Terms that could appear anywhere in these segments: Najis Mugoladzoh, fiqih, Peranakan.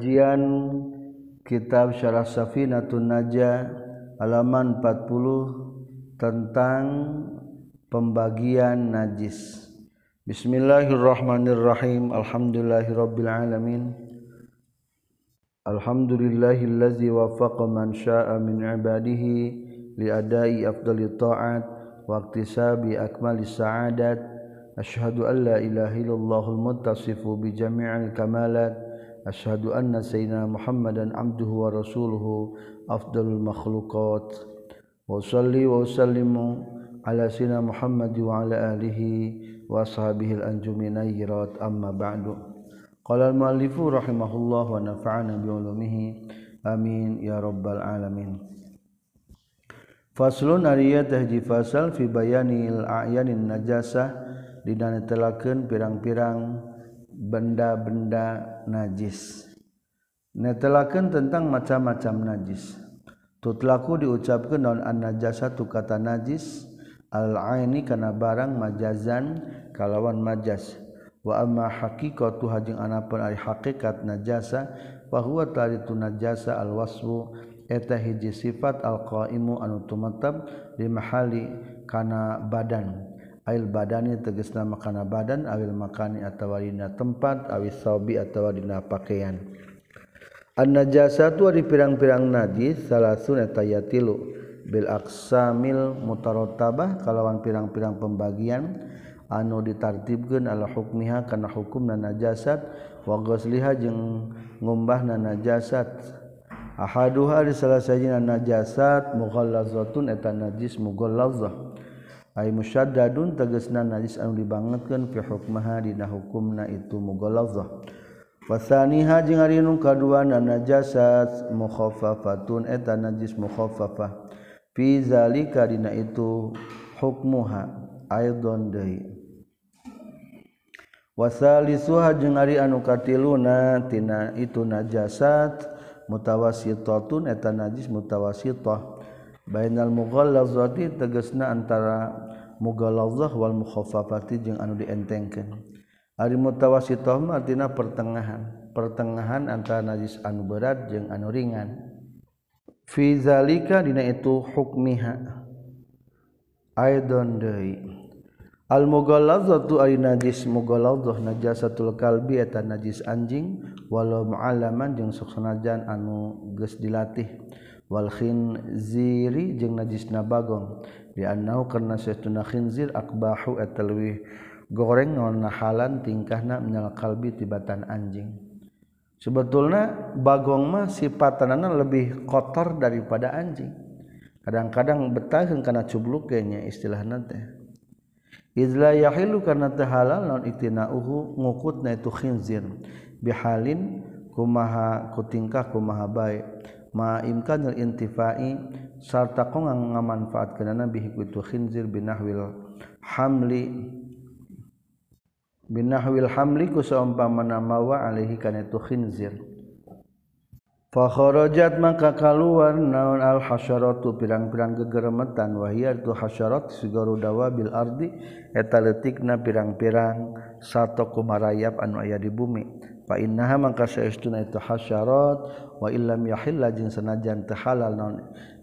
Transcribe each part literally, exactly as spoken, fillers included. Kajian Kitab Syarah Safinah Najah halaman empat puluh tentang pembagian najis. Bismillahirrahmanirrahim. Alhamdulillahirrabbilalamin. Alhamdulillahillazi wafaqa man sya'a min ibadihi liadai afdali ta'at wa iktisabi akmali sa'adat. Asyhadu an la ilaha illallahul muttasifu bi jami'il kamalat. Asyhadu anna sayyidina Muhammadan abduhu wa rasuluhu afdalul makhluqat. Wa salli wa sallimu ala sayyidina Muhammad wa ala alihi wa ashabihi al-anjuminayyirat, amma ba'du. Qala al-muallifu rahimahullah wa nafa'ana bi'ulumihi, amin ya rabbal alamin. Faslun ariya tahji fasal fi bayanil a'yanin najasah, dina netelakeun pirang-pirang benda-benda najis. Netelakeun tentang macam-macam najis. Tutlaku diucapkeun naon an-najasatu kata najis al-aini kana barang majazan kalawan majaz. Wa amma haqiqatu hajing anapun ari hakikat najasa wa huwa taritu najasa al-wasfu eta hiji sifat al-qaimu anu tumatab di mahali kana badan. Ail badani tegasna makana badan, awil makani atawa dina tempat, awil saubi atawa dina pakaian. An-najasatu ari pirang-pirang najis salasun eta ya tilu bil aqsamil mutarattabah kalawan pirang-pirang pembagian anu ditartibkeun ala hukmiha kana hukumna najasat wa ghusliha jeung ngumbahna najasat. Ahaduha ari salasajina najasat mughallazatun eta najis mughallazah ay musyaddadun tegasna najis anu dibangetkeun fi hukmaha dina hukumna itu mughallazah. Wasaniha jeung ari nu kaduana najasat mukhaffafatun eta najis mukhaffafah fi zalika dina itu hukmuha aidon deui. Wasalisuha jeung ari anu katiluna tina itu najasat mutawassitatun eta najis mutawassitah bainal mughallazati tegasna antara mughallazah wal mukhaffafati jeung anu dientengkeun. Ari mutawassithah mah artina pertengahan, pertengahan antara najis anu berat jeung anu ringan. Fi zalika dina itu hukmiha aidon deui. Al mughallazatu ari najis mughallazah najasatul kalbi eta najis anjing walau mu'allaman jeung sok sanajan anu geus dilatih. Wal khinziri jeung najis nabagong di annau karna satuna khinzir akbahu atalwi goreng ngona halan tingkahna menyal kalbi tibatan anjing. Sebetulna bagong mah sifatanana lebih kotor daripada anjing, kadang-kadang betaheun kana cubluk ge nya istilahna teh. Izla yahilu karna teh halal non itinauhu ngukutna itu khinzir bihalin kumaha kutingkah kumaha bae ma imkanul intifai sarta kongang ngamanfaatkeun nabi itu khinzir binahwil hamli binahwil hamli ku saumpamana mawa alaihi kana itu khinzir. Fa kharajat maka kaluar naun al hasyaratu pirang-pirang gegeremetan wahiyar tu hasyarat sigaru dawabil ardi eta leutikna pirang-pirang sarta kumarayap anu aya di bumi. Fa innaha maka saestuna itu hasyarat wa illam yahilla jin sanajan teh halal non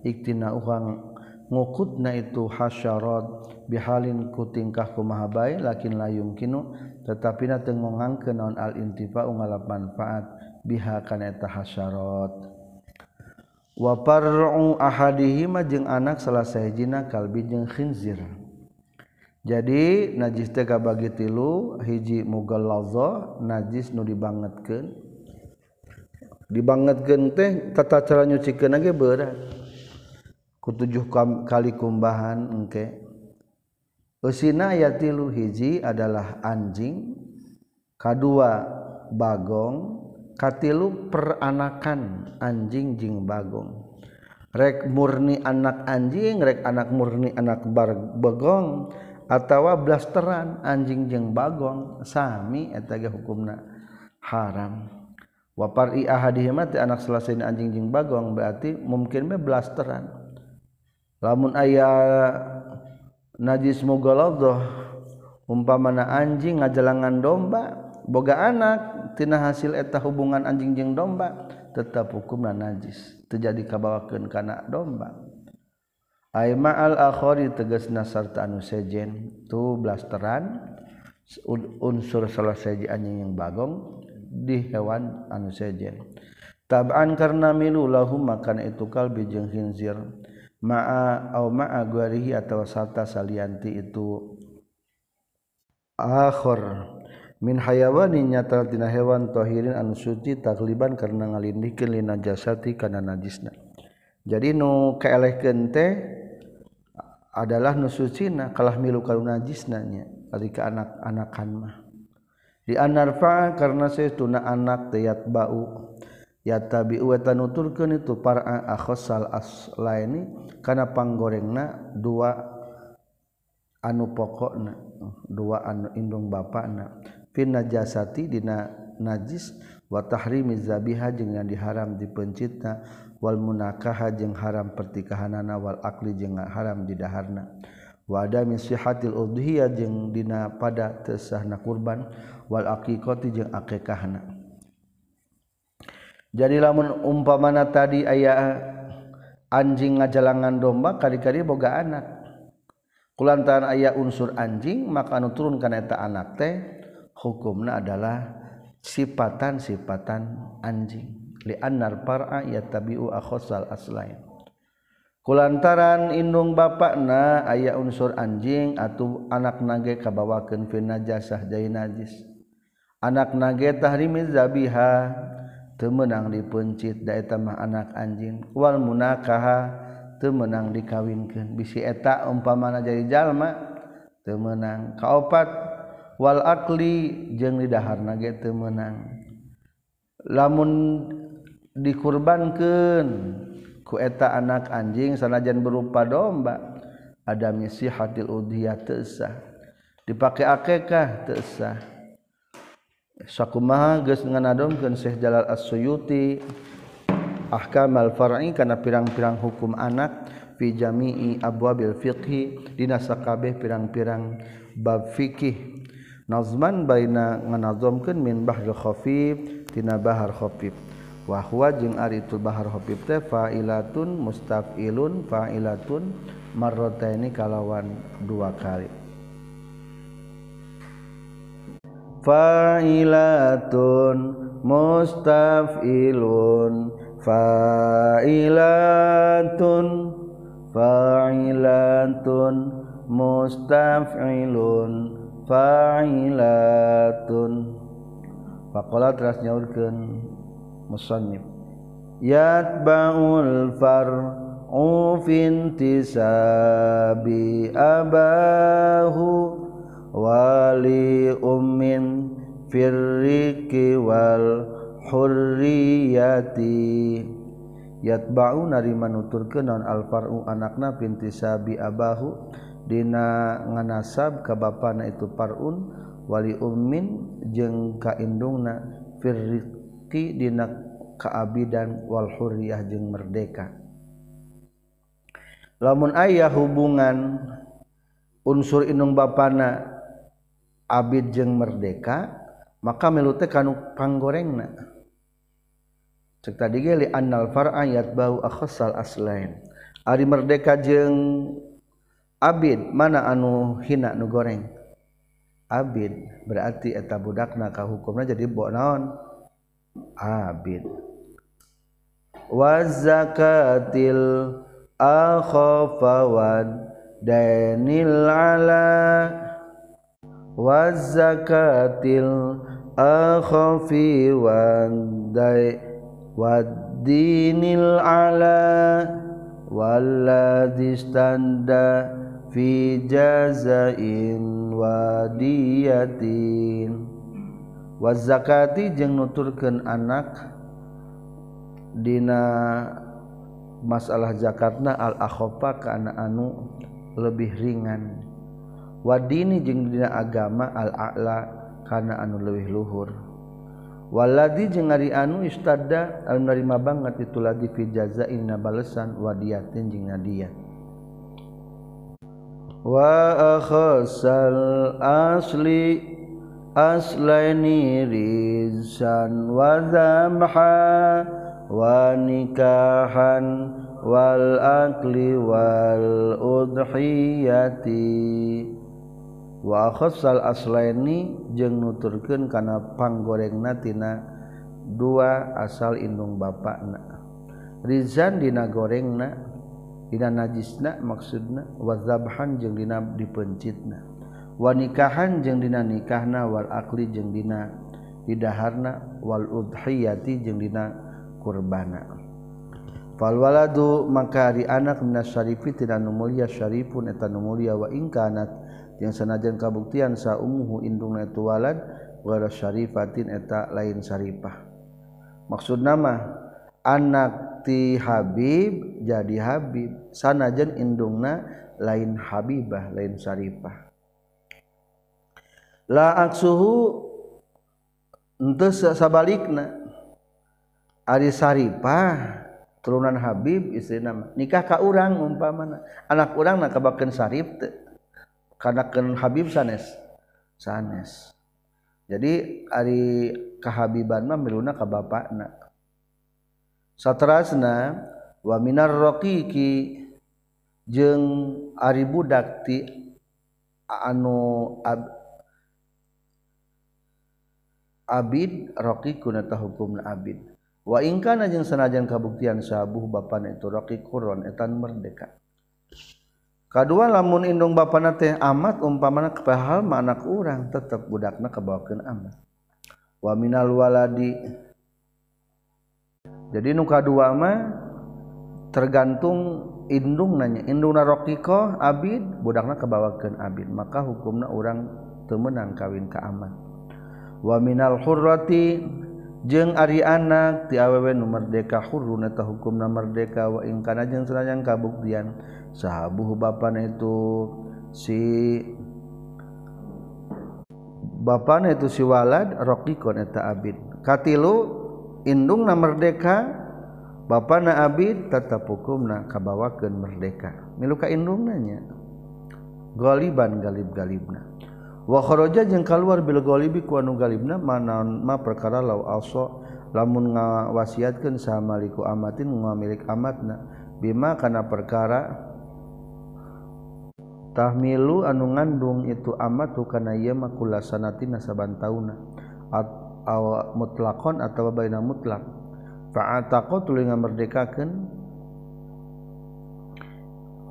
iktina uhang ngukutna itu hasyarat bihalin ku tingkah kumaha bae lakin la yumkinu tatapina teu ngangkeun non al intifa ngalap manfaat biha kana eta hasyarat. Wa par'u ahadihima jeung anak salah sahijina kalbi jeung khinzir. Jadi najis teh kabagi tilu, hiji mughallazah najis nu dibangetkeun. Dibangetkeun teh tata cara nyucikeun ge berat. Ku tujuh kali kumbahan engke. Eusina aya tilu, hiji adalah anjing, kadua bagong, katilu peranakan anjing jeung bagong. Rek murni anak anjing, rek anak murni anak bagong. Atawa blasteran anjing jeung bagong sami eta ge hukumna haram. Wa par'i ahadihima ti anak selasain anjing jeung bagong berarti mungkin meh blasteran. Lamun aya najis mughallazah umpamana anjing ngajalangan domba boga anak tina hasil eta hubungan anjing jeung domba tetap hukumna najis terjadi kabawakeun kana domba. Ai ma'al akhari tegasna sarta anu sejen tu blasteran unsur salah seji anjing yang bagong di hewan anu sejen tab'an karna milu lahum makan itu kalbi jeung khinzir ma'a au ma'a guarihi atawa sarta salianti itu akhor min hayawanin nyata tina hewan tohirin anu suci takliban karena ngalindikeun li najasati kana najisna. Jadi nu kaelehkeun teh adalah nu sucina kalah milu ka najisna nya ari ka anak-anakan mah di anarfa karena saestuna anak teh yatba'u yatabi'u eta nuturkeun itu para akhsal aslaini kana panggorengna dua anu pokokna dua anu indung bapana pin najasati dina najis wa tahrimi zabiha jeung diharam dipencitna wal munakaha jeung haram pertikahanana wal akli jeung haram didaharna wa adami sihatil udhiyah jeung dina pada teu sahna kurban wal aqiqati jeung akikahna. Jadi lamun umpamana tadi aya anjing ngajalangan domba kali-kali boga anak kulantaran aya unsur anjing maka anu turun kana eta anak teh hukumna adalah sifatan-sifatan anjing li'annar par'a yatabi'u akhsal aslain kulantaran indung bapakna aya unsur anjing atau anak nage kabawakeun fi najasah jadi najis anak nage tahrimiz zabiha teu meunang dipencit da eta mah anak anjing wal munakaha teu meunang dikawinkeun bisi eta umpamana jadi jalma teu meunang kaopat wal akli jeung didaharna ge teu meunang lamun dikurbankeun ku eta anak anjing sanajan berupa domba ada misihatil udhiyah teu sah dipake akikah teu sah sakumaha geus nganadomkeun Syekh Jalal As-Suyuti ahkamal far'i kana pirang-pirang hukum anak fi jami'i abwabil fiqhi dina sakabeh pirang-pirang bab fikih nazman baina nganazomkeun min bahril khafif tina bahar khafif wa huwa jeung ari tul bahar khafif teh fa'ilatun mustaf'ilun fa'ilatun marrataini kalawan dua kali fa'ilatun mustaf'ilun fa'ilatun fa'ilatun mustaf'ilun fa'ilatun faqala teras nyaurkeun musannif yatba'ul far'u fintisabi abahu wali ummin firriki wal hurriyati yatba'u narima nuturkeun naon al far'u anakna fintisabi abahu dina nganasab ka bapana itu parun wali ummin jeung ka indungna firriqi dina kaabidan wal hurriyah jeung merdeka. Lamun aya hubungan unsur indung bapana abid jeung merdeka maka milu teh kanu panggorengna cek tadi ge li annal far'a yatba'u akhsal aslain ari merdeka jeung abid mana anu hina nu goreng abid berarti eta budakna ka hukumna jadi bok naon abid wazakatil akhafawad dainil ala wazakatil akhafi wadai wadinil ala waladzistanda fi jazain wadiyatin wazakati jeung nuturkeun anak dina masalah zakatna al akhafa kana anu lebih ringan wadini jeung dina agama al a'la kana anu leuwih luhur waladi jeung ari anu istadda anu narima banget itu ladi fi jazain balesan wadiyatin jeung nadiyat wa akhsal asli aslaini rizan wa zamha wa nikahan wal akli wal udhiyati. Wa akhsal aslaini jeung nuturkeun kana panggorengna tina dua asal indung bapakna, rizan dina gorengna dina najisna maksudna, wa zabhan jeung dina dipencitna, wa nikahan jeung dina nikahna, wal akli jeung dina didaharna, wal udhiyati jeung dina qurbana. Fal waladu maka ari anak minas syarifi tina nu mulia, syarifun eta nu mulia, wa in kanat yang sanajan kabuktian sa umuhu indung eta walad ghara syarifatin eta lain syarifah. Maksud nama anak ti habib jadi habib sanajan indungna lain habibah lain syarifah. La aksuhu ente sabalikna ari saripah turunan habib istrina nikah ka urang umpamana anak urang na kabakeun sarif teh kanakeun habib sanes sanes jadi ari kahabiban mah miluna ka bapana. Saterasna wa minar raqiqi jeung ari budak ti anu ab, abid raqiqun eta hukumna abid wa in kana jeung sanajan kabuktian sabuh bapana itu raqiqun eta merdeka. Kadua lamun indung bapana teh amat umpamana kepahal mah anak urang tetep budakna kabawakeun amat. Wa minal waladi jadi nu kadua mah tergantung indung nanya indungna raqiqah abid budakna kabawakeun abid maka hukumna urang teu meunang kawin ka amat. Wa minal hurrati jeung ari anak ti awewe nu merdeka hurrun eta hukumna merdeka wa in kana jeung sanajan kabuktian sahabuh bapana itu si bapana itu si walad raqiqon eta abid. Katilu indungna merdeka bapana abid tetap hukumna kabawakeun merdeka milu ka indungna nya galiban galib-galibna. Wa kharaja jeung kaluar bil ghalibi ku anu galibna manaon ma perkara law aso lamun ngawasiatkeun sa maliku amatin ngamilik amatna bima kana perkara tahmilu anu ngandung itu amat kana ieu mah kulasanatina saban tauna aw mutlaqon atawa baina mutlaq fa'ataqa tuluy ngamerdekakeun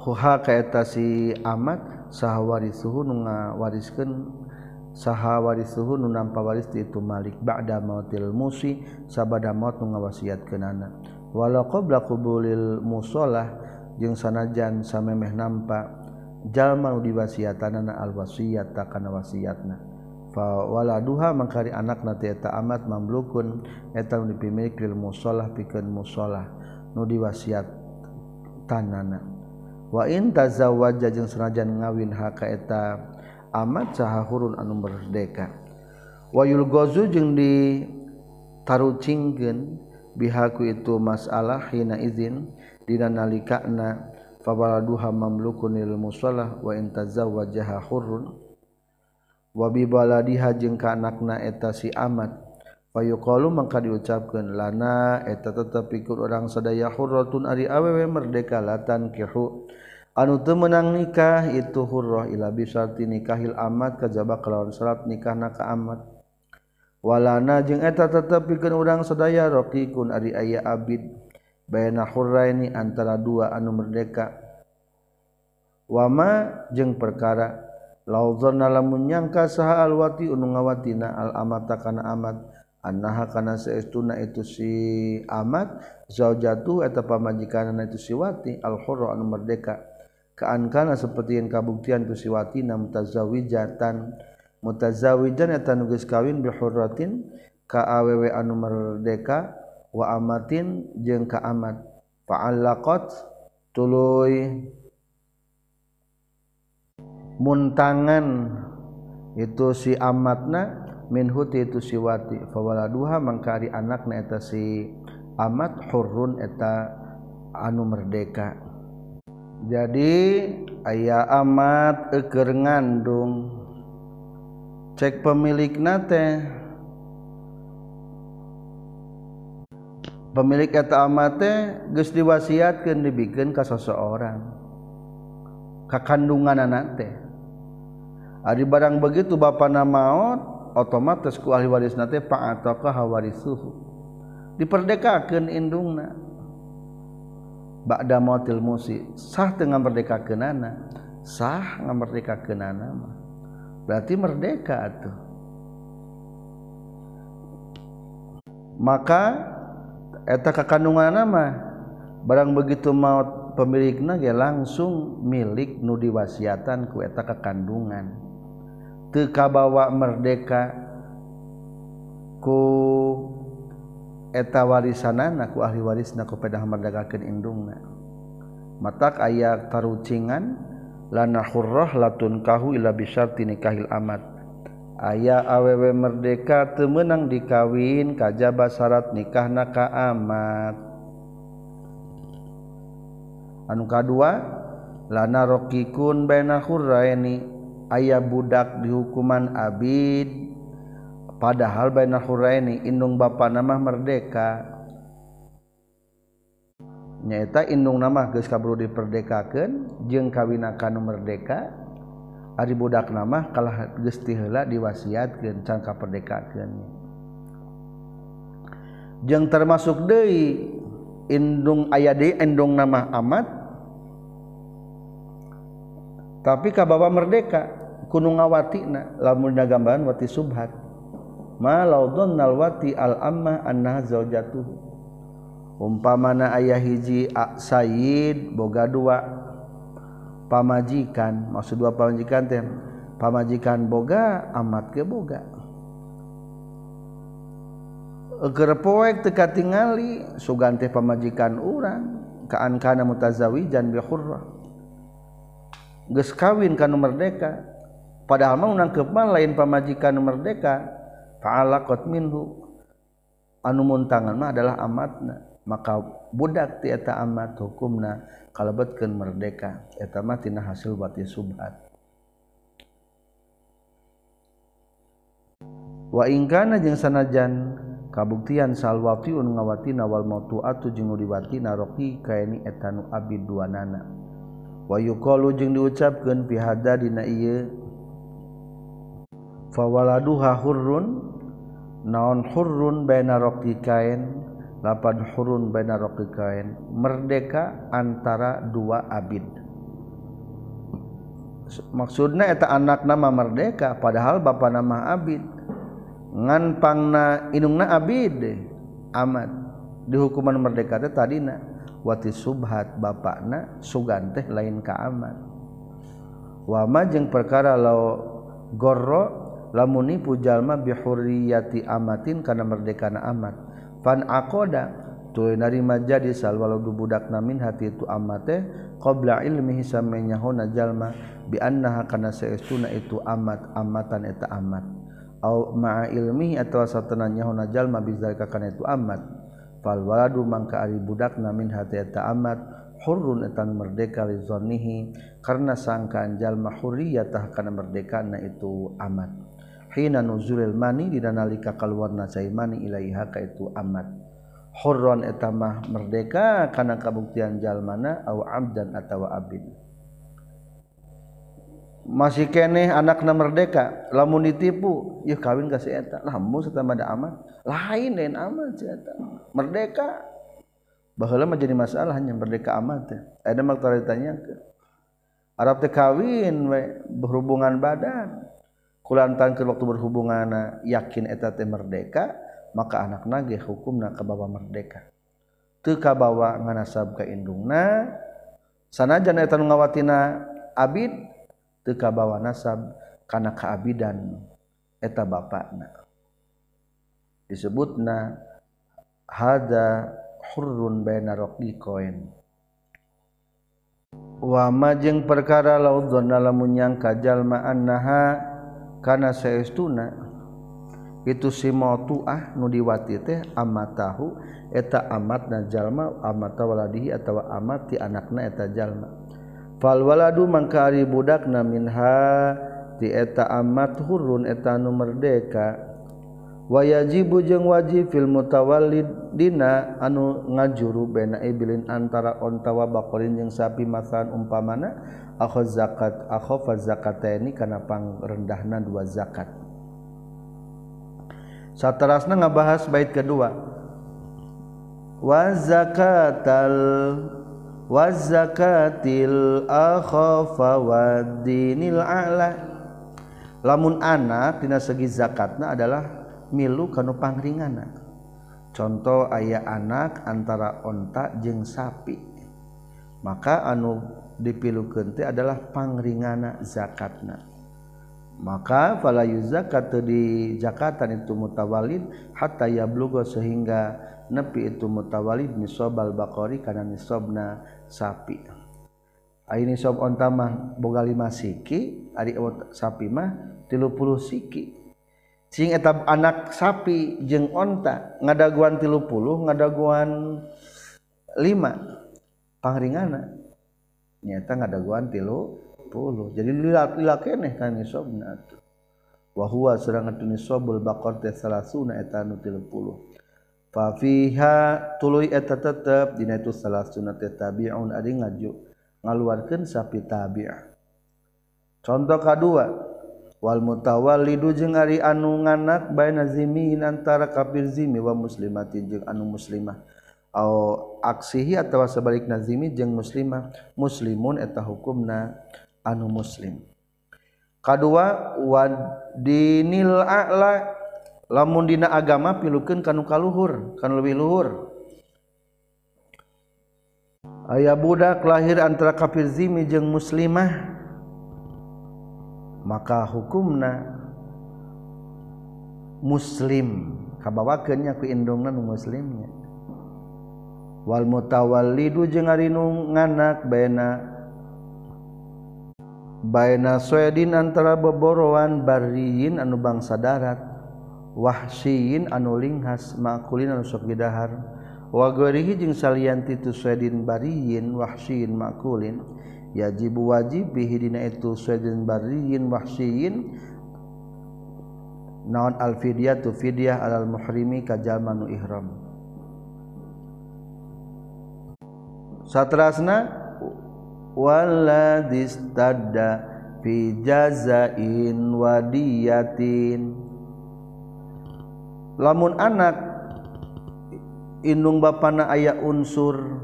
huha ka eta si amat saha warisuhu nu ngawariskeun saha warisuhu nu nampa waris ti itu malik ba'da mautil musi sabada maut nu ngawasiatkeunana walau qabla qubulil musalah jeung sanajan samemeh nampa jalma nu diwasiatanana al wasiyata kana wasiatna fa waladuha mangkari anakna ti eta amat mamlukun eta nu dipimilik lil musalah pikeun musalah nu diwasiatanana. Wa in tazawwaja jeung sanajan ngawin haka eta amat saha hurun anu merdeka wa yulgozu jeung ditarucingkeun bihaku itu masalah hina izin dina nalikana fawaladuha mamlukun lil musallah wa in tazawwajaha hurun wa bi baladiha jeung ka anakna eta si amat fayuqalu mangka diucapkeun lana eta tetep pikeun urang sadaya hurratun ari awewe merdeka latan kihu anu teu meunang nikah itu hurrah ila bisarti nikahil amat kajaba kalawan syarat nikahna ka amat. Walana jeung eta tetep pikeun urang sadaya raqiqun ari aya abid baina hurraini antara dua anu merdeka. Wama jeung perkara lauzanna lamun nyangka saha alwati anu ngawatina al amata kana amat annaha kana saestuna itu si amat zaujatu eta pamajikanana itu si wati al hurra anu merdeka kaankana sapertieun kabuktian tu siwati nam tazawijatan mutazawijan eta nu geus kawin bi hurratin ka awewe anu merdeka wa amatin jeung ka amat fa'allaqat tuluy muntangan itu si amatna minhu ti itu siwati fawaladuha mangkari anakna eta si amat hurrun eta anu merdeka. Jadi aya amat eukeur ngandung cek pemilikna teh pemilik eta amat teh geus diwasiatkeun dibikeun ka saseorang ka kandunganna teh ari barang begitu bapana maot otomatis ku ahli warisna teh pa'ataka hawarisuhu diperdekakeun indungna ba'da mautil musi sah teu ngamerdekakeunana sah ngamerdekakeunana mah berarti merdeka atuh maka eta kakandunganna mah barang begitu maut pemilikna ge langsung milik nu diwasiatan ku eta kakandungan teu kabawa merdeka ku eta warisanana ku ahli warisna ku pedah merdekakeun indungna matak aya tarucingan lana hurrah latun kahu ila bisyarti nikahil amat aya awewe merdeka teu meunang dikawin kajaba syarat nikahna ka amat anu kadua lana raqikun baina hurraini aya budak dihukuman abid padahal baina hurraini indung bapana mah merdeka nyaeta indung mah geus kaburu diperdekakeun jeung kawina kanu merdeka ari budak nama kalah geus tiheula diwasiatkeun can kaperdekakeun jeung termasuk deui indung aya deui endong nama amat tapi kabawa merdeka kunu ngawatina lamun dagambaran wati subhat ma laudonnal wati al amma anna zaujatuh umpamana aya hiji sayyid boga dua pamajikan maksud dua pamajikan teh pamajikan boga amat ke boga keur poek teu katingali sugan teh pamajikan urang kaan kana mutazawijan bi hurrah geus kawin kana merdeka padahal mah nangkep mah lain pamajikan merdeka fa'alaqat minhu anu muntangan mah adalah amatna maka budak ti eta amat hukumna kalebetkeun merdeka eta mah tina hasil wati subhat wa in kana jeung sanajan kabuktian salwatiun ngawatina wal mautuatu jeung diwatina raqi kaeni eta nu abid duanana wa yuqalu jeung diucapkeun fi hada dina ieu fa waladuha hurrun naon hurrun baina raqi kaen lapan hurun baina raqikain merdeka antara dua abid maksudna eta anak nama merdeka padahal bapa nama abid ngan pangna indungna abid amat dihukuman merdeka teh tadina wati subhat bapana sugan teh lain ka amat wa ma jeung perkara law gorro lamun nipu jalma bi hurriyati amatin kana merdekana amat pan akoda tuluy narima jadi salwalau budakna min hati itu amate qabla ilmihi samenyahona jalma bi annaha kana saestuna itu amat amatan eta amat au ma'a ilmihi atawa satenanyahona jalma bizalika kana itu amat fal waladu mangka ari budakna min hati eta amat hurrun etan merdeka li zannihi karna sangkaan jalma hurriyatah kana merdekana itu amat hina nuzulil mani dina nalika kaluarna cai mani ilaiha ka itu amat hurron eta mah merdeka kana kabuktian jalmana au abdan atawa abid masih keneh anakna merdeka lamun ditipu yeuh kawin ka si eta lah mun eta mah amat lain lain amat si eta merdeka baheula mah jadi masalahnya merdeka amat teh ada mah ditanyakeun arab teh kawin we berhubungan badan kulantan ke waktu berhubungan yakin eta teh merdeka maka anakna ge hukumna ka bawa merdeka teu kabawa nganasab ka indungna sanajan eta nu ngawatina abid teu kabawa nasab kana kaabidan eta bapana disebutna hada hurrun baina raqiqain wa ma jeung perkara laudzanna lamun nyangka jalma annaha kana saestuna itu si mautuah nu diwati teh amatahu eta amatna jalma amata waladihi atawa amati anakna eta jalma fal waladu mangka ari budakna minha ti eta amat hurun eta nu merdeka. Wayajibu jeung wajib fil mutawallid dina anu ngajuru baina ibilin antara onta wa baqarin jeung sapi masalan umpamana akhaz zakat akhafa zakataini kana pangrendahna dua zakat. Saterasna ngabahas bait kedua. Wa zakatal wa zakatil akhafa wa dinil a'la. Lamun ana tina segi zakatna adalah milu kanu pangringana. Contoh aya anak antara onta jeung sapi, maka anu dipilukeun teh adalah pangringana zakatna. Maka fala yuzakat di zakatan itu mutawalid hatta yablugha sehingga nepi itu mutawalid nisabal baqari kana nisabna sapi. Ai nisab onta mah boga lima siki, ari sapi mah tilu puluh siki. Cing etab anak sapi jeung onta ngadaguan tilu puluh ngadaguan lima pangringana nyata ngadaguan tilu puluh jadi lila keneh kan nisabna atuh wa huwa sareng atuh nisabul baqar teh salasuna eta anu tilu puluh fa fiha tuluy eta tetep dina itu salasuna teh tabi'un ari ngaju ngaluarkeun sapi tabi'. Contoh kadua wal mutawallidu jeung ari anu nganak baina zimihin antara kafir zimi wa muslimatin jeung anu muslimah au aksihi atawa sebalikna zimi jeung muslimah muslimun eta hukumna anu muslim. Kadua wadinil a'la lamun dina agama pilukeun kanu kaluhur kanu leuwih luhur. Aya budak lahir antara kafir zimi jeung muslimah maka hukumna muslim kabawakeunnya ku indungna nu muslimnya. Wal mutawallidu jeung ari nu nganak baina baina suedin antara boborowan bariyin anu bangsa darat wahsiyin anu linghas makulin anu sok didahar wa ghairihi jeung salian titu suedin bariyin wahsiyin makulin yajibu wajib bihi dina itu suedin bariyin wahsiyin naon alfidyatu fidyah alal muhrimi kajalmanu ihram. Satrasna walladistadda fi jazain wadiyatin lamun anak indung bapana aya unsur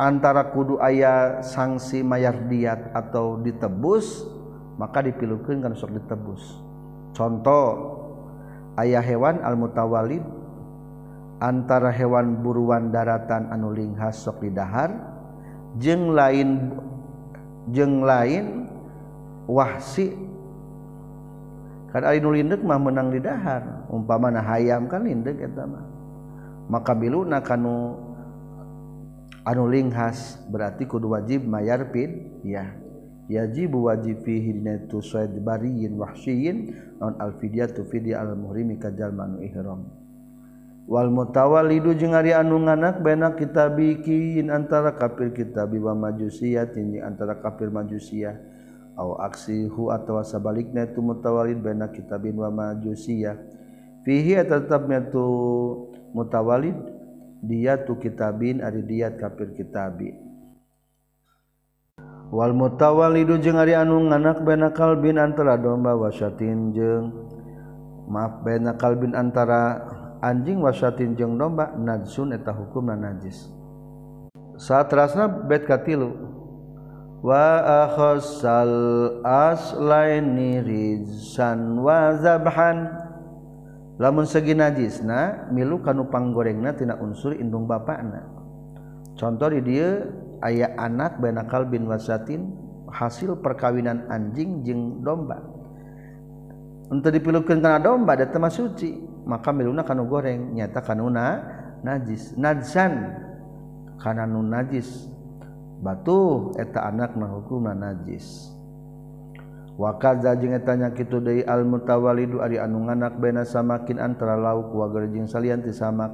antara kudu ayah sanksi mayar diat atau ditebus maka dipilukeun kana sok ditebus. Contoh ayah hewan al-mutawalid antara hewan buruan daratan anu linghas sok didahar jeung lain jeung lain wahsi kan ari nu lindeuk mah meunang didahar umpamana hayam kan lindeuk eta mah maka biluna kanu anu linghas berarti kudu wajib mayar fidyah yajibu wajib fihi dinatu suaid bariyin wahsyin non alfidyatu fidyah al muhrimi kajalmanu ihram. Wal mutawallidu jeung ari anu nganak baina kitabikin antara kafir kitabi wa majusiyatin jeung antara kafir majusiyah au aksihu atawa sabalikna itu mutawallid baina kitabin wa majusiyah fihi atattabna tu mutawallid diyatu kitabin ari diyat kafir kitabi. Wal mutawallidu jeung ari anu nganak baina kalbin antara domba wasyatin jeung maaf baina kalbin antara anjing wasyatin jeung domba najsun eta hukumna najis. Satrasna bait katilu wa akhassal aslaini rizsan wa zabhan lamun segi najisna milu kanu panggorengna tina unsur indung bapakna. Contoh di dia aya anak baina kalbin wasatin hasil perkawinan anjing jeung domba. Untuk dipilukeun kana domba da teu suci maka miluna kanu goreng nyata kanuna najis najsan kana nu najis batuh eta anak mah hukumna najis. Wa kadza jeung eta nya kitu deui al mutawallidu ari anu nganak baina samakin antara lauk wa gerjing salian ti samak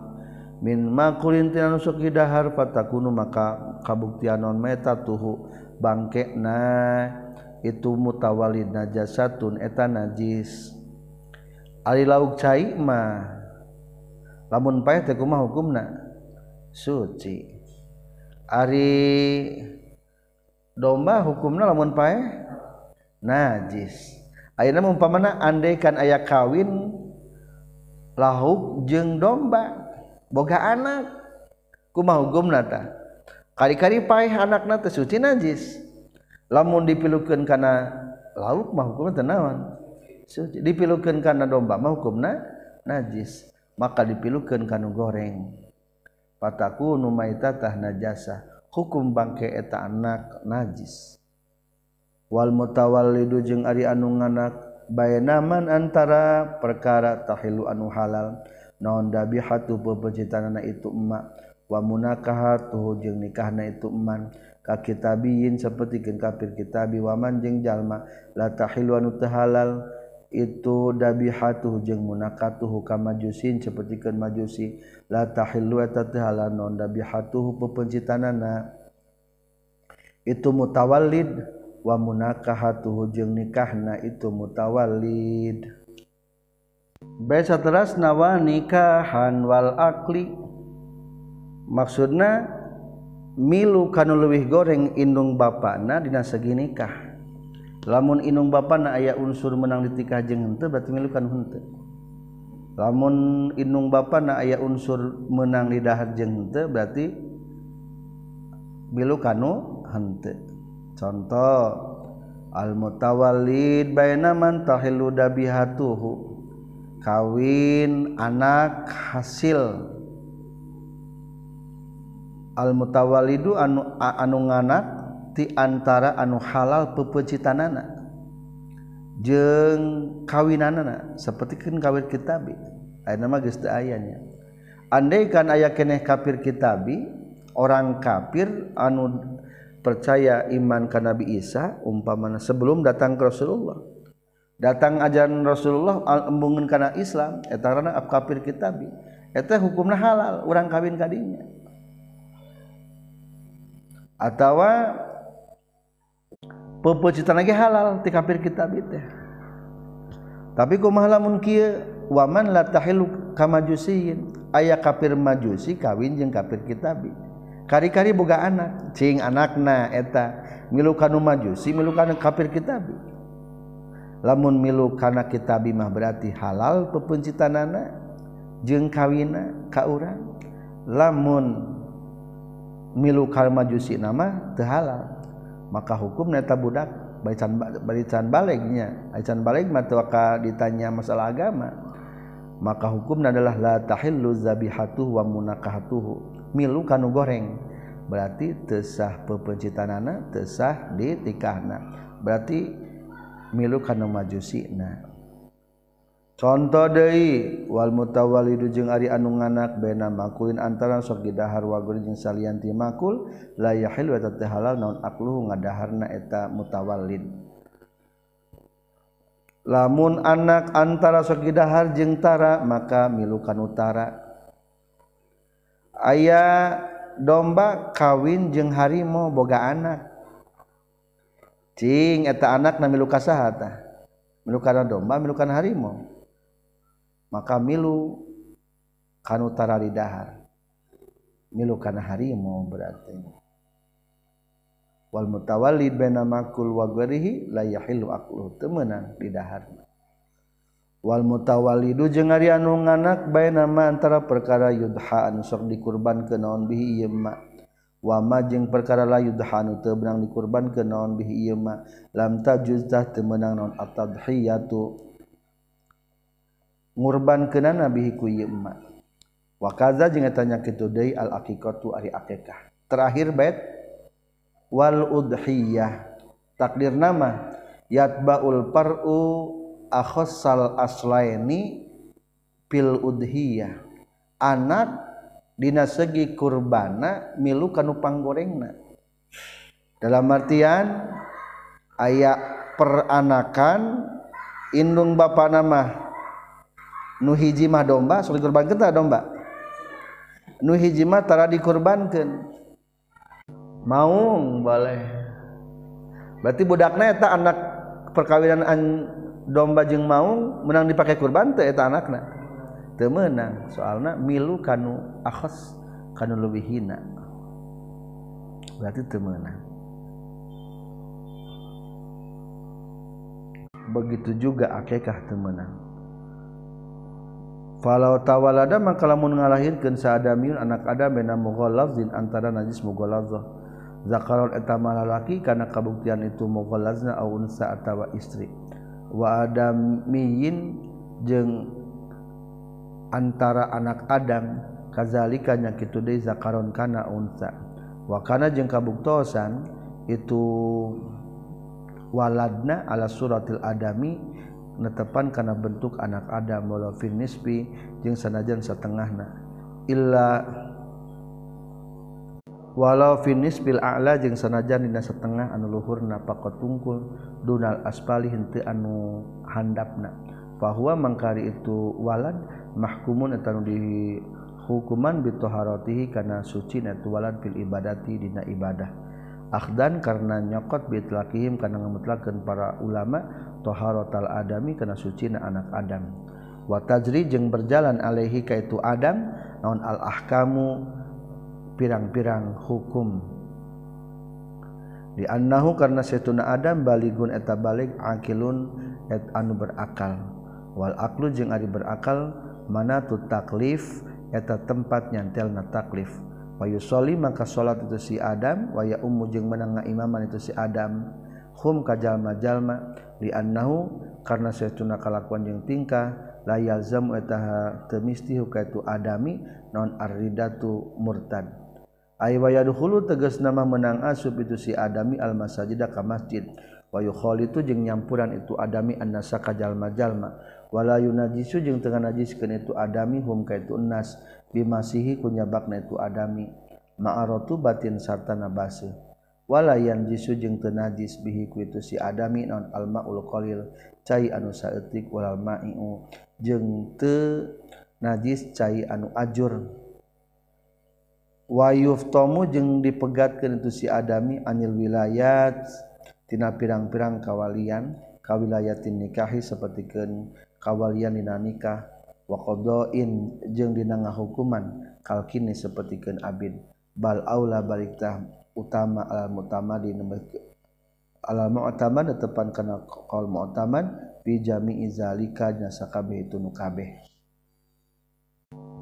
min makulin ti anu sok didahar fatakunu maka kabuktianon meta tuhu bangkena itu mutawalid najasatun eta najis. Ari lauk cai mah lamun paeh teh kumaha hukumna? Suci. Ari domba hukumna lamun paeh najis. Ayeuna umpamana andaikan aya kawin lauk jeung domba boga anak kumaha hukumna tah? Kari-kari paeh anakna teh suci najis. Lamun dipilukeun kana lauk mah hukumna teh naon? Suci. Dipilukeun kana domba mah hukumna najis, maka dipilukeun kana goreng. Patakunu maitatah najasa, hukum bangke eta anak najis. Wal mutawallidu jeung ari anu ngananak bainaman antara perkara tahilu anu halal, naon dabihatu pepecitanana itu emak, wa munakahatu jeung nikahna itu eman. Ka kitabiyin seperti kafir kitabi waman jeung jalma la tahilu anu teu halal itu dabihatuh jeung munakatuh kamajusin sapertikeun majusi la tahillu eta teh halal non dabihatuh pepencitanana itu mutawallid wa munakahatuh jeung nikahna itu mutawallid. Bae saterasna wa nikahan wal akli maksudna milu kanu leuwih goreng indung bapana dina segi nikah. Lamun inung bapana aya unsur menang ditikah jeung henteu berarti milu kana henteu. Lamun inung bapana aya unsur menang didahar jeung henteu berarti milu kana henteu. Contoh al mutawallid baina man tahillu dabihatuhu. Kawin anak hasil al mutawallidu anu anu nganak di antara anu halal pepecitanana jeung kawinanana sapertikeun kawin kitabi ayeuna mah geus teu aya nya. Andaikan aya keneh kafir kitabi orang kafir anu percaya iman ka Nabi Isa umpamana sebelum datang ke Rasulullah datang ajaran Rasulullah embungeun kana Islam eta ngaranna kafir kitabi eta hukumna halal urang kawin ka dinya. Atawa pepecitan lagi halal ti kafir kitab teh. Tapi kumaha lamun kieu waman la tahillu kamajusiin aya kafir majusi kawin jeung kafir kitab. Kari-kari boga anak, cing anakna eta milu kana majusi milu kana kafir kitab. Lamun milu kana kitab mah berarti halal pepecitanana jeung kawina ka urang. Lamun milu kana majusi nama teu halal maka hukumnya eta budak barisan barisan balegnya barisan baleg mah teu ka ditanya masalah agama maka hukumnya adalah la tahillu zabihatuhu wa munakahatuhu milu kanu goreng berarti teu sah pepencitanana teu sah ditikahna berarti milu kanu majusina. Contoh deui wal mutawallidu jeung ari anu nganak bena makulin antara sok didahar wa gori jeung salian ti makul la yahil wa ta halal naun akluhu ngadaharna eta mutawallid. Lamun anak antara sok didahar jeung tara maka milu kana tara. Aya domba kawin jeung harimau boga anak. Cing eta anakna milu ka saha tah? Milu kana domba milu kana harimau. Maka milu kanu tara didahar milu kana harimau berarti wal mutawallid baina makul wa gharihi la yahillu akluhu temenan didaharna. Wal mutawallidu jeung ari anu nganak baina ma antara perkara yudha anu sok dikurbankeun naon bihi ieu ma wa ma jeung perkara la yudha anu teu beunang dikurbankeun naon bihi ieu ma lam tajuz tah teu meunang naon at-tadhiyatu ngurban kana nabi ku ieu emak wa kaza jeung tanya kitu deui al aqiqatu ari akikah terakhir bait wal udhiyah takdir nama yatbaul paru akhassal aslaini pil udhiyah anak dina segi kurbana milu kanu panggorengna dalam artian aya peranakan indung bapana mah nu hiji mah domba sok dikurbankeun tah domba nu hiji mah tara dikurbankeun maung boleh Berarti budakna eta anak perkawinan an domba jeung maung menang dipake kurban teu eta anakna. Teu meunang, soalna milu kanu akhas kanu leuwih hina. Berarti teu meunang. Begitu juga akikah teu meunang. Falau tawalada maka lamun ngalahirkeun saadamiun anak adam bena mughalazin antara najis mughalazah. Zakarul etama lalaki karena kabuktian itu mughalazna au unsa atawa istri wa adamiyin jeung antara anak adam kazalika nya kitu deui zakarun kana unsa wa kana jeung kabuktosan itu waladna ala suratil adami netepan kana bentuk anak adam wala fin nisbi jeung sanajan satengahna illa walau finis bil a'la jeung sanajan dina satengah anu luhurna paqat tungkul dunal asfali henteu anu handapna bahwa mangkari itu walad mahkumun eta nu dihukuman bitoharatihi kana sucina tu walad fil ibadati dina ibadah akhdan karena nyokot bitlaqihim kana ngamutlakeun para ulama taharatal adami kana sucina anak adam wa tajri jeung berjalan alaihi kaitu adam naon al ahkamu pirang-pirang hukum diannahu karena setuna adam baligun eta balik akilun et anu berakal wal aklu jeung ari berakal mana tu taklif eta tempat nyantelna taklif wa yusolli maka salat itu si adam wa ya ummu jeung menang ngaimaman itu si adam hum ka jalma-jalma diannahu karena setuna kalakuan jeung tingkah la yalzam eta teu mesti hukaitu adami non arridatu murtad ay wa yadkhulu tegasna mah meunang asup itu si adami al masajid ka masjid wa yukhalitu jeung nyampuran itu adami annasa ka jalma-jalma wala yunajisu jeung teu najiskeun itu adami hum kaitu nas bimasihi kunyabakna itu adami ma'aratu batin sarta nabase wala yanjisu jeung teu najis bihi ku itu si adami non al maul qalil cai anu saeutik walal ma'iu jeung teu najis cai anu ajur wa yuftamu jeung dipegatkeun itu si adami anil wilayat tina pirang-pirang kawalian kawilayatin nikahi sapertikeun kawalian dina nikah wa qada'in jeung dina ngahukuman kalkini sapertikeun abid bal aula baliktah utama al mutamadi al mu'taman tepan kana qaul mu'taman bi jami'i zalika jasa kabeh itu nu kabeh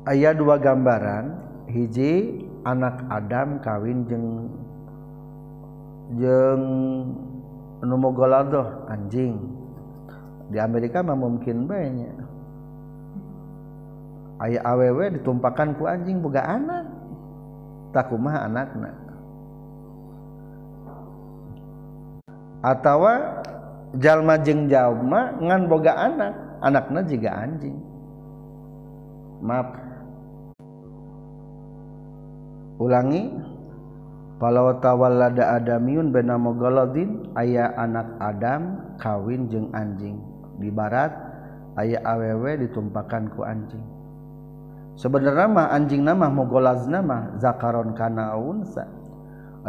aya dua gambaran hiji anak adam kawin jeung jeung anu mughaladzah anjing di Amerika mah mungkin bae aya awewe ditumpakan ku anjing boga anak tak kumaha anakna atawa jalma jeung jalma ngan boga anak anakna jiga anjing maaf ulangi palaw tawallada adamiyun bena mughaladin aya anak adam kawin jeung anjing di barat aya awewe ditumpakan ku anjing sebenarnya mah anjing nama mughalazna mah zakaron kana unsa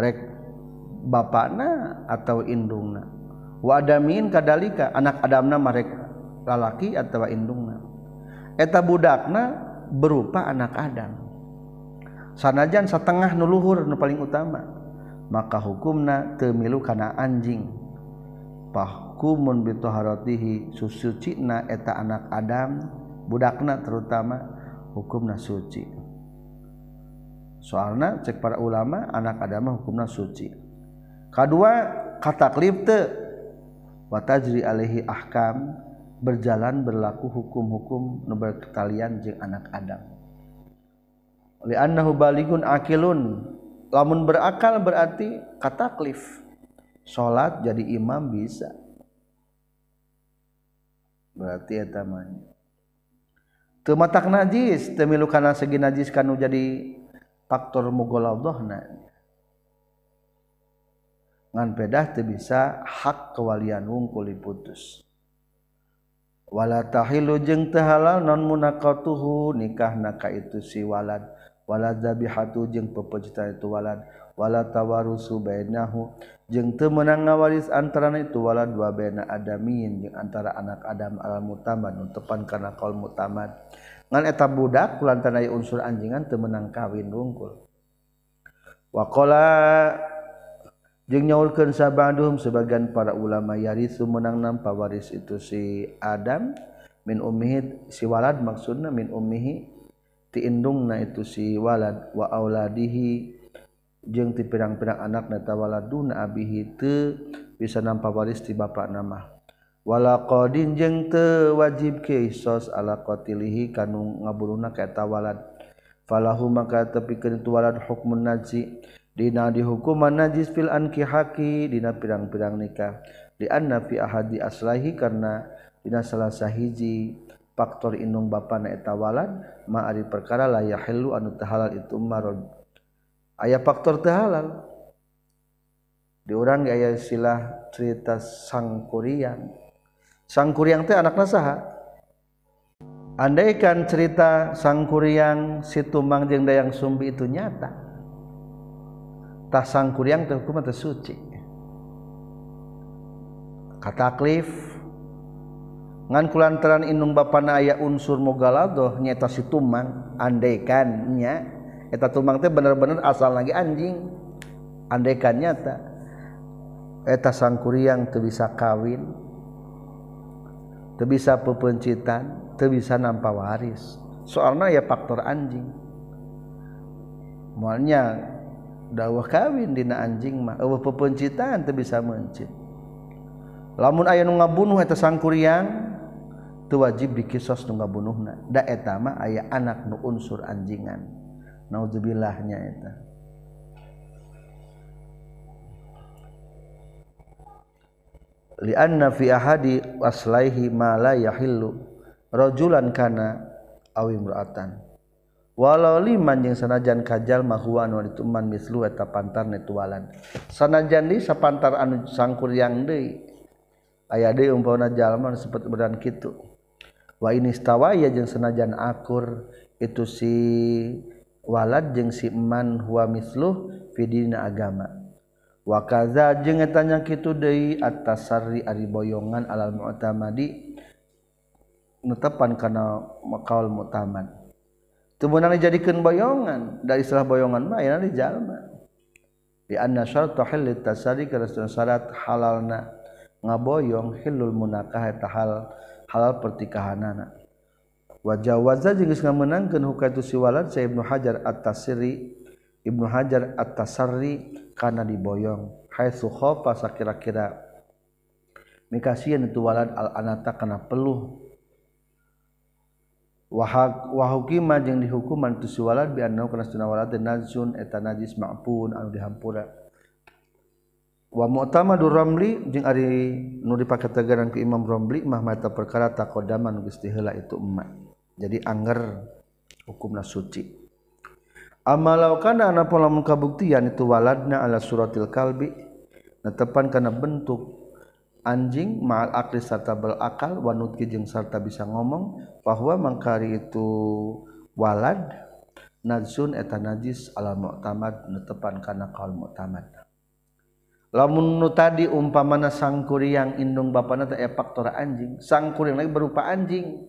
rek bapana atau indungna wa adamin kadalika anak adamna mah rek lalaki atawa indungna eta budakna berupa anak adam sanajan satengah nu luhur nu paling utama maka hukumna teu milu kana anjing pahkumun bi taharatihi susucina eta anak adam budakna terutama hukumna suci soalna cek para ulama anak adam mah hukumna suci kadua kataklif teu wa tajri alaihi ahkam berjalan berlaku hukum-hukum nu berkaitan jeung anak adam li'annahu balighun akilun lamun berakal berarti kataklif salat jadi imam bisa berarti eta mah teu matak najis teu milu kana segi najis kanu jadi faktor mughaladzahna ngan pedah teu bisa hak kawalian wungkul diputus wala tahilu jeung teu halal non munaqatuhu nikahna ka itu si walad wala dzabihatu jeung pepejutan itu walad wala tawarusu bainahu jeung teu meunang ngawaris antarana itu wala dua baina adamin jeung antara anak Adam al mutamad nutepan kana kaul mutamad ngan eta budak lantaran aya unsur anjingan teu meunang kawin rungkul wa qala jeung nyaulkeun sabanduhum sebagian para ulama yarisu meunang pawaris itu si Adam min ummihi si walad maksudna min ummihi tiindungna itu si walad wa auladihi jeung ti pirang-pirang anakna tawaladuna abihi teu bisa nampa waris ti bapana mah wala qadin jeung teu wajib kisos ala qatilihi kanu ngabuluna ka eta walad falahu maka tepikeun tu walad hukmun najis dina dihukuman najis fil ankihaki dina pirang-pirang nikah li anna fi ahadi aslahi karna dina salah sahiji faktor indung bapana eta walad ma ari perkara la yahillu anu tahalal itu marad aya faktor tahalal di urang ge aya silah cerita sangkuriang sangkuriang teh anakna saha andaikan cerita sangkuriang si Tumang jeung Dayang Sumbi itu nyata tah sangkuriang teh hukumna teh suci kataklif ngan kulantaran indung bapana aya unsur mugaladzoh nya eta si Tumang andaikan nya eta Tumang teh bener-bener asal lagi anjing andaikan nyata eta sangkuriang teu bisa kawin teu bisa pepencitan teu bisa nampa waris soalna ya faktor anjing moalnya dawah kawin dina anjing mah eueuh pepencitan teu bisa mencit lamun aya nu ngabunuh eta sangkuriang tu wajib dikisos nu ngabunuhna da eta mah aya anak nu unsur anjingan naudzubillah-nya eta li anna fi ahadi waslaihi ma la yahillu rajulan kana aw imra'atan walau liman jeung sanajan kajal mahuwa anu dituman mislu eta pantar netualan sanajan di sapantar anu sangkuriang deui aya deui umpama jalma seperti beran kitu wa inistawa ya jeung sanajan akur itu si walad jeung si man huwa misluh fi dina agama wa kaza jeung eta nya kitu deui atasarri ari boyongan alal mu'tamadi netepan kana maqaul mu'tamad teu meunang dijadikeun boyongan dari istilah boyongan mah aya di jalma bi anna syartu hillit tasarri kana syarat halalna ngaboyong hilul munakah eta hal halal pertikahanana wa jawaza jeung geus ngamenangkeun hukatu si walad sa Ibnu Hajar At-Tasri Ibnu Hajar At-Tasri kana diboyong haitsu khofa sakira-kira mikasieun tu walad al-anata kana peluh wa wa hukima jeung dihukuman tu si walad bi anna kana sunna walad najsun eta najis ma'fun anu dihampura wa mu'tamadur ramli jeung ari nu dipake tegaran ku Imam Ramli mah mata perkara taqodaman geus diheula itu emak jadi angger hukumna suci amalau kana ana pola kabuktian itu waladna ala suratil kalbi netepan kana bentuk anjing ma'al akli serta berakal wa nutqi jeung serta bisa ngomong bahwa mangkari itu walad najsun eta najis ala mu'tamad netepan kana qaul mu'tamad lamun nu tadi umpamana sangkuriang indung bapana teh faktor anjing sangkuriang lagi berupa anjing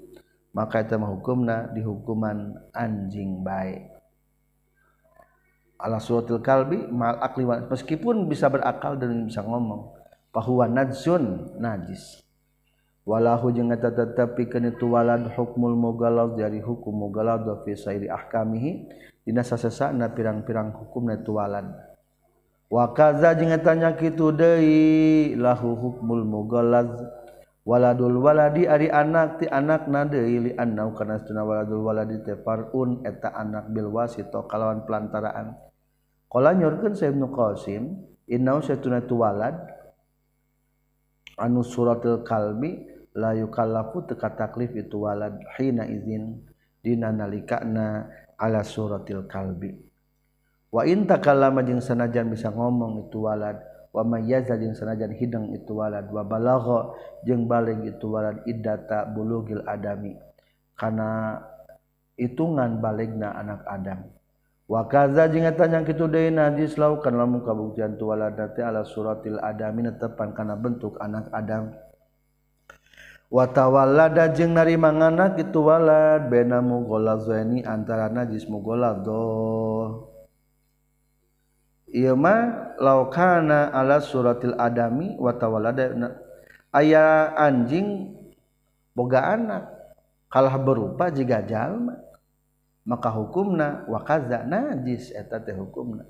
maka eta mah hukumna dihukuman anjing bae ala suratil kalbi mal akli meskipun bisa berakal dan bisa ngomong bahwa najsun najis walahu jeung eta tetapi kana tu walad hukmul mughalladh dari hukum mughalladh fi sairi ahkamihi dina sasasana pirang-pirang hukumna tu walad wa kaza jeung eta nya kitu deui lahu hukmul mughalladh waladul waladi ari anak ti anakna deui li annau kana sunna waladul waladi teh farun eta anak bil wasito kalawan pelantaraan qala nyorkeun Ibnu Qasim innau satuna tu walad anu suratul kalbi la yukallafu teka taklif itu walad hina izin dina nalikana ala suratil kalbi wa in takallama jeung sanajan bisa ngomong itu walad wa mayyaza jeung sanajan hidang itu walad wa balagha jeung balig itu walad iddata bulugil adami kana hitungan baligna anak Adam Wa kaza jeung eta nyangkitu deui najis law kan lamun kabuktian tu walada teh ala suratil adami netepan kana bentuk anak Adam. Wa tawallada jeung narima ngana kitu walad baina mughalazani antara najis mugoladzoh. Ieu mah law kana ala suratil adami wa tawallada aya anjing boga anak kalah berupa jiga jalma maka hukumna wa kaza najis eta teh hukumna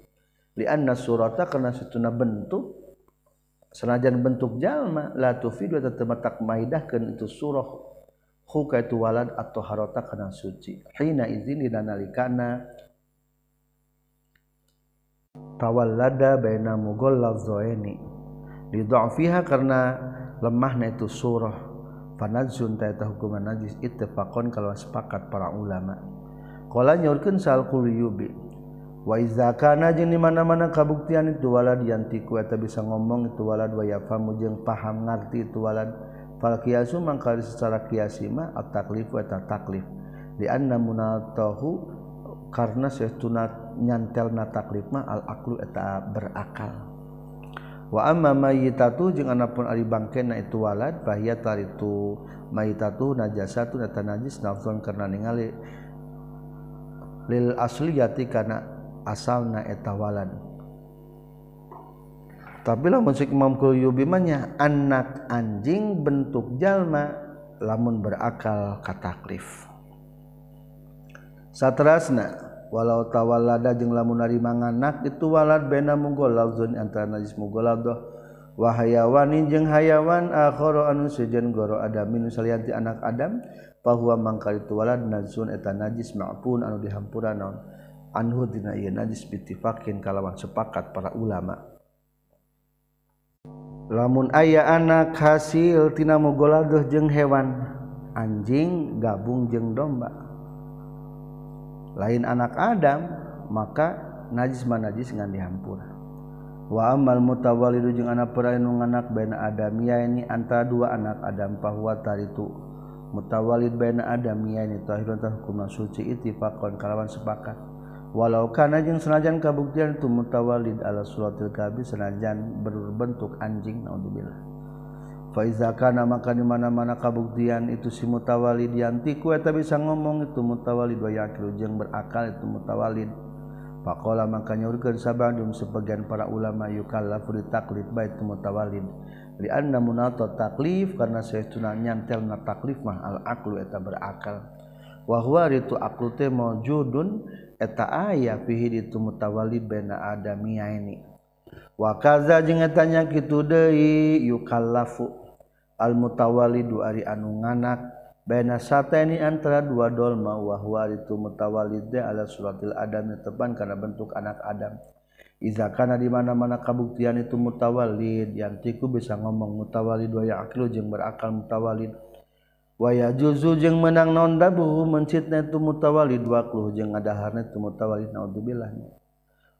li anna surata kana satuna bentuk sanajan bentuk jalma la tufidu tetep tak maidahkeun itu surah huka itu walad atau harata kana suci hina izin dinalikana tawallada baina mughalladzaini li dha'fiha karena lemahna itu surah panazun ta eta hukuman najis ittefaqon kalau sepakat para ulama. Qala nyorkeun sal quliyubi wa iza kana jeung di mana-mana kabuktian itu walad yantiku eta bisa ngomong itu walad wa yafamu jeung paham ngarti itu walad fal qiyasu mangkal secara qiyasi mah at taklifu eta taklif li anna munatahu karna saestuna nyantelna taklif mah al aqlu eta berakal. Wa amma mayitatu jeung anapun ari bangkena itu walad bahya taritu mayitatu najasatu eta najis nafsun karna ningali lil asliyati kana asalna eta walad. Tapi lamun sik Imam Qurtubi manya anak anjing bentuk jalma lamun berakal kataklif. Satrasna walau tawallada jeung lamun narima nganak itu walad baina mughaladzun antara najis mugoladzoh wa hayawanin jeung hayawan akhara anu sejen goro adamin salianti anak Adam bahwa mangkal itu walad najsun eta najis ma'pun anu dihampuran anhu dina ieu najis bittifaqin kalawan sepakat para ulama. Lamun aya anak hasil tina mugoladzoh jeung hewan anjing gabung jeung domba lain anak Adam maka najis manajis ngan dihampura. Wa amal mutawallidu jeung anak perainu anak baina adamia ini antara dua anak Adam bahwa taritu mutawallid baina adamia ini tahirun tahkumna suci ittifaqan kalawan sepakat. Walau kana jeung sanajan kabuktian tu mutawallid ala suratil kabi sanajan berbentuk anjing naudzubillah. Fa iza kana maka di mana-mana kabuktian itu si mutawallid yantiku eta bisa ngomong itu mutawallid wa yaqilu jeung berakal itu mutawallid. Faqala maka nyaurkeun sabandum sebagian para ulama yukallafu ditaklif bait mutawallid li anna munata taklif karena saestuna nyantelna taklif mah al aqlu eta berakal wa huwa ritu aqlu teh maujudun eta aya fihi itu mutawallid baina adamia ini. Wa kaza jeung eta nya kitu deui yukallafu al mutawallidu ari anu nganak baina sateni antara dua dolma wa huwa ritu mutawallid ala suratil adami tepan kana bentuk anak Adam. Iza kana di mana-mana kabuktian itu mutawallid yantiku bisa ngomong mutawallid wa yaqilu jeung berakal mutawallid wa yajuzu jeung menang naon dabuh mencitna itu mutawallid wa aqlu jeung ngadaharna itu mutawallid naudzubillah.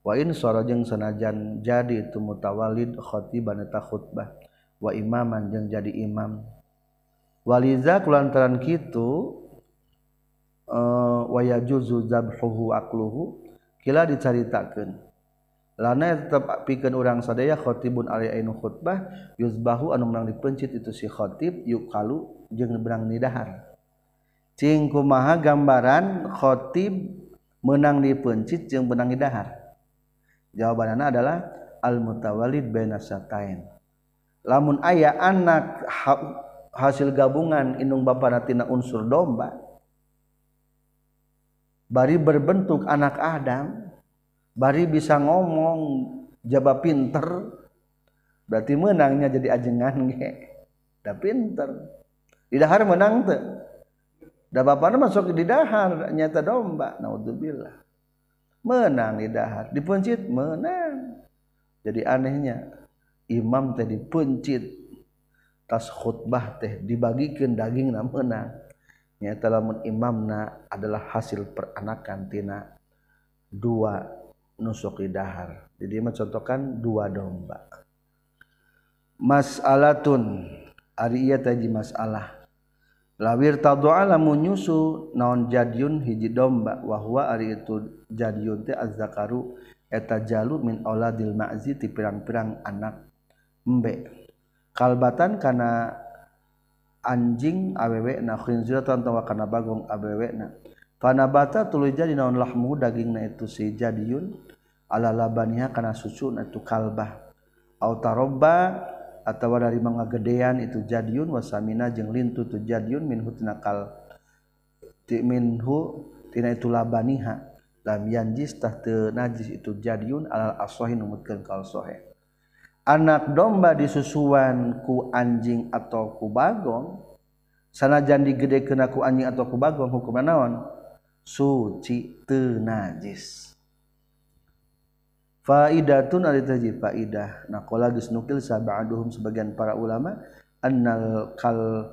Wa in sara jeung sanajan jadi itu mutawallid khatiban eta khutbah wa imaman jeung jadi imam waliza kulantaran kitu uh, wa yajuzu zabhuhu aqluhu kila dicaritakeun lana tetep pikeun urang sadaya khatibun ari anu khutbah yuzbahu anu meunang dipencit itu si khatib yukalu jeung berang nidahar cing kumaha gambaran khatib meunang dipencit jeung berang nidahar. Jawabannya adalah al-mutawallid baina satain. Lamun aya anak ha hasil gabungan indung bapana tina unsur domba bari berbentuk anak Adam, bari bisa ngomong jaba pinter, berarti menangnya jadi ajengan ge. Da pinter. Didahar menang teu. Da bapana masuk didahar nyata domba. Naudzubillah. Menang didahar dipencit menang. Jadi anehnya imam teh dipencit tas khutbah teh dibagikeun dagingna meunang nyata lamun imamna adalah hasil peranakan tina dua nusuk didahar jadi mencontohkan dua domba. Mas'alatun ari ieu teh masalah lawir tadua lamun nyusu naon jadyun hiji domba wahwa ari itu jadyun teh azzakaru eta jalu min auladil ma'zi ti pirang-pirang anak embe kalbatan kana anjing awewe na khinziratan tawa kana bagong awewe na panabata tuluy jadi naon lahmu dagingna itu si jadyun ala labaniha kana susu na itu kalbah au tarobba atawa dari mangagedean itu jadiun wasamina jeung lintu tu jadiun minhu tinakal ti minhu tina itu labaniha lam yanjis tah teu najis itu jadiun alal ashahi numutkeun kal sahih anak domba disusuan ku anjing atau ku bagong sanajan digedekeun ku anjing atau ku bagong hukumna naon suci teu najis. Faidatun ari teh faidah naqala geus nukil sab'aduhum sebagian para ulama annal kal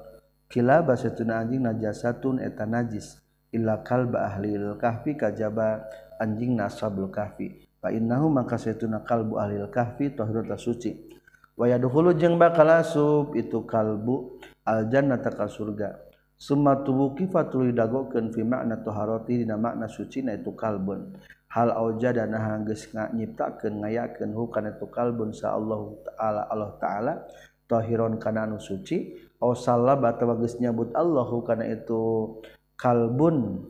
kilaba satuna anjing najasatun eta najis illa kalba ahlil kahfi kajaba anjing nasabul kahfi fa innahu maka satuna kalbu ahlil kahfi tahirata suci wa yadkhulu jeung bakal asub itu kalbu al jannata ka surga summa tubuki fatuli dagokeun fi makna taharati dina makna suci na itu kalbun hal aujada nahang geus nyiptakeun ngayakeun hukana tu kalbun sa Allah taala Allah taala tahiron kana anu suci au sallaba tawagis nyabut Allah hukana itu kalbun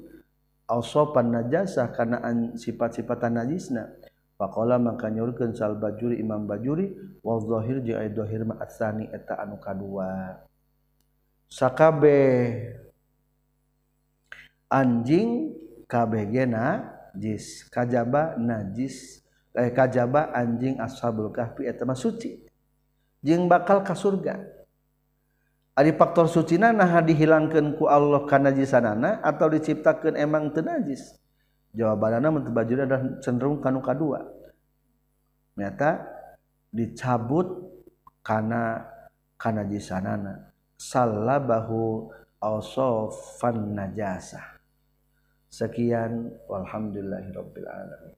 au sopan najasah kana sifat-sifatan najisna faqala maka nyurkeun sal bajuri imam bajuri wal zahir jeung ai zahir ma atsani eta anu kadua sakabe anjing kabehna najis kajaba najis eh, kajaba anjing ashabul kahfi eta mah suci jeung bakal ka surga ari faktor sucina nah dihilangkeun ku Allah ka najisanana atau diciptakeun emang teu najis jawabanna mun teu bajur adalah cenderung kanu kadua nyata dicabut kana kanajisanana sallabahu awsafan najasah. Sekian walhamdulillahirabbil alamin.